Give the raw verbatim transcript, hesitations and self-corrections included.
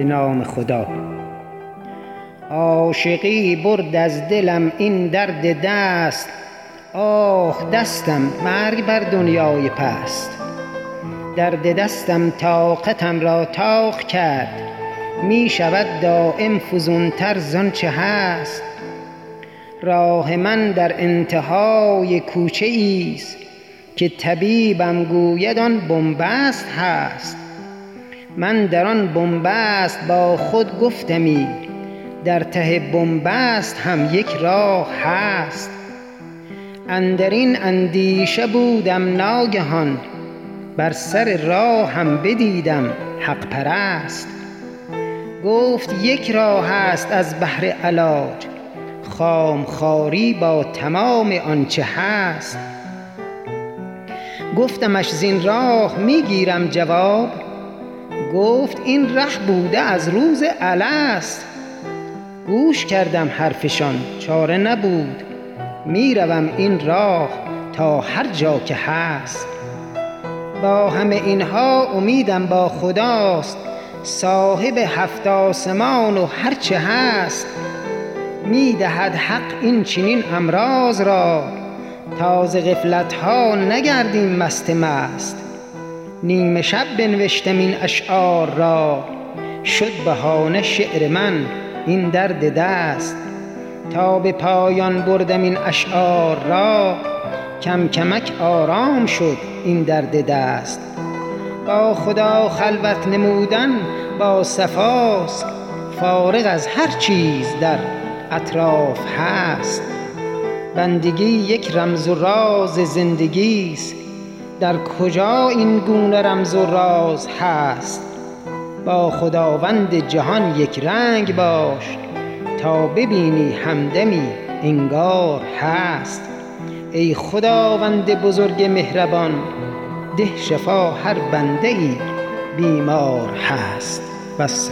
به نام خدا. عاشقی برد از دلم این درد دست، آه دستم مرگ بر دنیای پست. درد دستم طاقتم را طاق کرد، می شود دائم فزونتر زان چه هست. راه من در انتهای کوچه ایست، که طبیبم گوید آن بنبست هست. من در آن بنبست با خود گفتمی، در ته بنبست هم یک راه هست. اندر این اندیشه بودم ناگهان، بر سر راه هم بدیدم حق پرست. گفت یک راه هست از بحر علاج، خامخواری با تمام آنچه هست. گفتمش زین راه میگیرم جواب، گفت این ره بوده از روز الست. گوش کردم حرفشان چاره نبود، میروم این راه تا هر جا که هست. با همه اینها امیدم با خداست، صاحب هفت آسمان و هر چه هست. میدهد حق این چنین امراض را، تا ز غفلت‌ها نگردیم مست مست. نیم شب بنوشتم این اشعار را، شد بهانه شعر من این درد دست. تا به پایان بردم این اشعار را، کم کمک آرام شد این درد دست. با خدا خلوت نمودن با صفاست، فارغ از هر چیز در اطراف هست. بندگی یک رمز و راز زندگی است، در کجا این گونه رمز و راز هست. با خداوند جهان یک رنگ باش، تا ببینی همدمی انگار هست. ای خداوند بزرگ مهربان، ده شفا هر بنده ای بیمار هست. بس.